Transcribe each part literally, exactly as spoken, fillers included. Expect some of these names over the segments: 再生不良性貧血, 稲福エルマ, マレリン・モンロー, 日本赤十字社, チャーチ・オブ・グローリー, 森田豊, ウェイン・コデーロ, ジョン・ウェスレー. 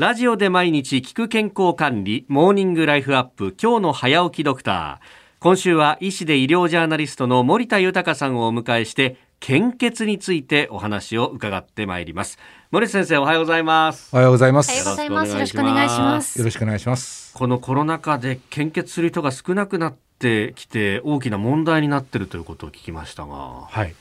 ラジオで毎日聞く健康管理モーニングライフアップ、今日の早起きドクター。今週は医師で医療ジャーナリストの森田豊さんをお迎えして献血についてお話を伺ってまいります。森田先生、おはようございます。おはようございます。よろしくお願いします。よろしくお願いします。このコロナ禍で献血する人が少なくなってきて大きな問題になっているということを聞きましたが、はい、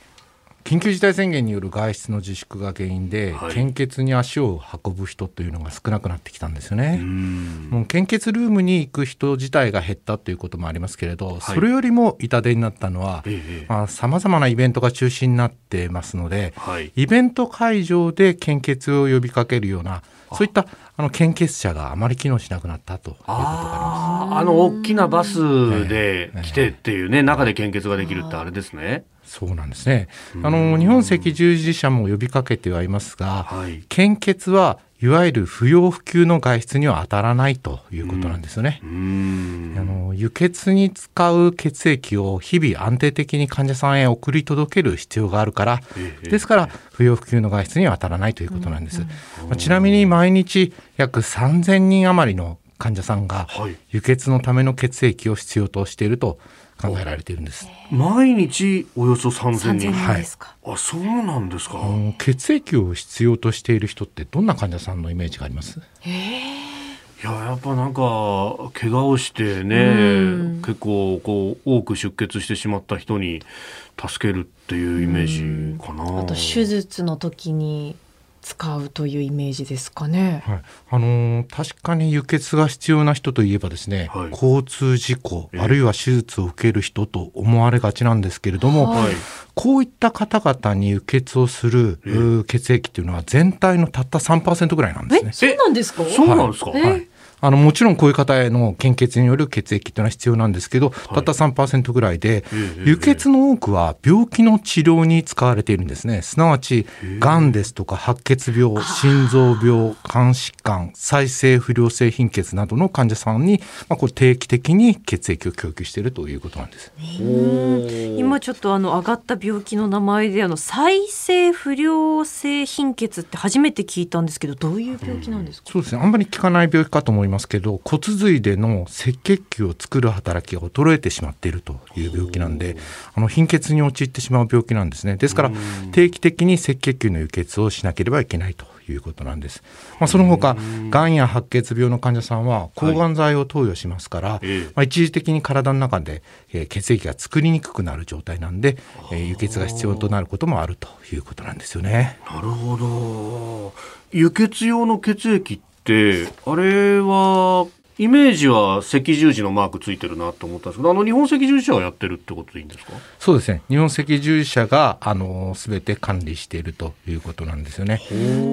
緊急事態宣言による外出の自粛が原因で、はい、献血に足を運ぶ人というのが少なくなってきたんですよね。うん、もう献血ルームに行く人自体が減ったということもありますけれど、はい、それよりも痛手になったのは、ええ、まあ、様々なイベントが中止になってますので、はい、イベント会場で献血を呼びかけるような、そういったあの献血者があまり機能しなくなったということがあります。あ、あの大きなバスで来てっていうね、中で献血ができるってあれですね。そうなんですね。あの日本赤十字社も呼びかけてはいますが、はい、献血はいわゆる不要不急の外出には当たらないということなんですよね。うんうん、あの輸血に使う血液を日々安定的に患者さんへ送り届ける必要があるから、ええ、ですから不要不急の外出には当たらないということなんです。うんうん、まあ、ちなみに毎日約さんぜんにん余りの患者さんが輸血のための血液を必要としていると考えられているんです。毎日およそさんぜんにん、はい、あ、そうなんですか。血液を必要としている人ってどんな患者さんのイメージがあります？えーいや、やっぱなんか怪我をしてね、結構こう多く出血してしまった人に助けるっていうイメージかな。あと手術の時に使うというイメージですかね。はい、あのー、確かに輸血が必要な人といえばですね、はい、交通事故、えー、あるいは手術を受ける人と思われがちなんですけれども、はい、こういった方々に輸血をする、えー、血液というのは全体のたった さんパーセント ぐらいなんですね。え、そうなんですか？はい、そうなんですか？はい、あのもちろんこういう方への献血による血液というのは必要なんですけど、たった さんパーセント ぐらいで、はい、輸血の多くは病気の治療に使われているんですね。すなわちがんですとか白血病、心臓病、肝疾患、再生不良性貧血などの患者さんに、まあ、こう定期的に血液を供給しているということなんです。今ちょっとあの上がった病気の名前であの再生不良性貧血って初めて聞いたんですけど、どういう病気なんですか？うん、そうですね、あんまり聞かない病気かと思いますますけど、骨髄での赤血球を作る働きが衰えてしまっているという病気なんで、あの貧血に陥ってしまう病気なんですね。ですから定期的に赤血球の輸血をしなければいけないということなんです。まあ、その他がんや白血病の患者さんは抗がん剤を投与しますから、はい、まあ、一時的に体の中で、えー、血液が作りにくくなる状態なんで、えー、輸血が必要となることもあるということなんですよね。なるほど。輸血用の血液ってで、あれはイメージは赤十字のマークついてるなと思ったんですけど、あの日本赤十字社がやってるってことでいいんですか？そうですね、日本赤十字社があの全て管理しているということなんですよね。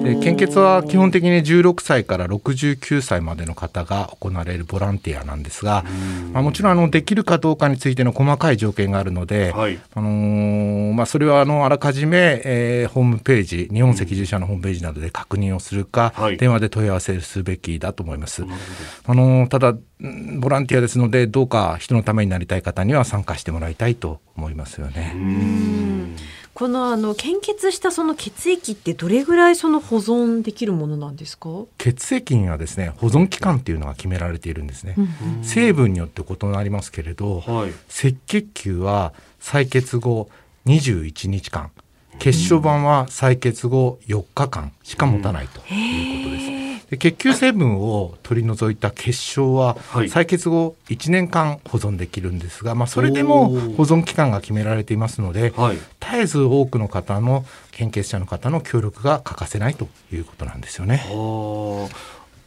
で、献血は基本的にじゅうろくさいからろくじゅうきゅうさいまでの方が行われるボランティアなんですが、まあ、もちろんあのできるかどうかについての細かい条件があるので、はい、あのーまあ、それは あのあらかじめ、えー、ホームページ、日本赤十字社のホームページなどで確認をするか、はい、電話で問い合わせすべきだと思います。あのーただボランティアですので、どうか人のためになりたい方には参加してもらいたいと思いますよね。うーん、この、 あの献血したその血液ってどれぐらいその保存できるものなんですか？血液にはですね、保存期間っていうのが決められているんですね。うん、成分によって異なりますけれど、はい、赤血球は採血後にじゅういちにちかん、血小板は採血後よっかかんしか持たないということです。で、血球成分を取り除いた結晶は採血後いちねんかん保存できるんですが、まあ、それでも保存期間が決められていますので、はい、絶えず多くの方の献血者の方の協力が欠かせないということなんですよね。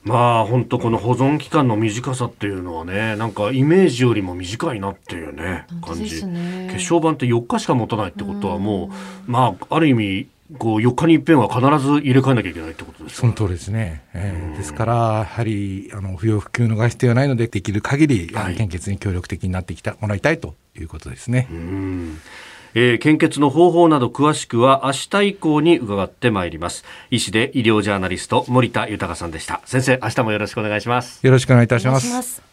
まあ、本当この保存期間の短さっていうのはね、なんかイメージよりも短いなっていうね、感じ。ね、血小板ってよっかしか持たないってことはもう、まあ、ある意味こうよっかに一遍は必ず入れ替えなきゃいけないってことですか？その通りですね。えー、ですからやはりあの不要不急の外出ではないので、できる限り、はい、献血に協力的になってきたもらいたいということですね。うん、えー、献血の方法など詳しくは明日以降に伺ってまいります。医師で医療ジャーナリスト森田豊さんでした。先生、明日もよろしくお願いします。よろしくお願いいたします。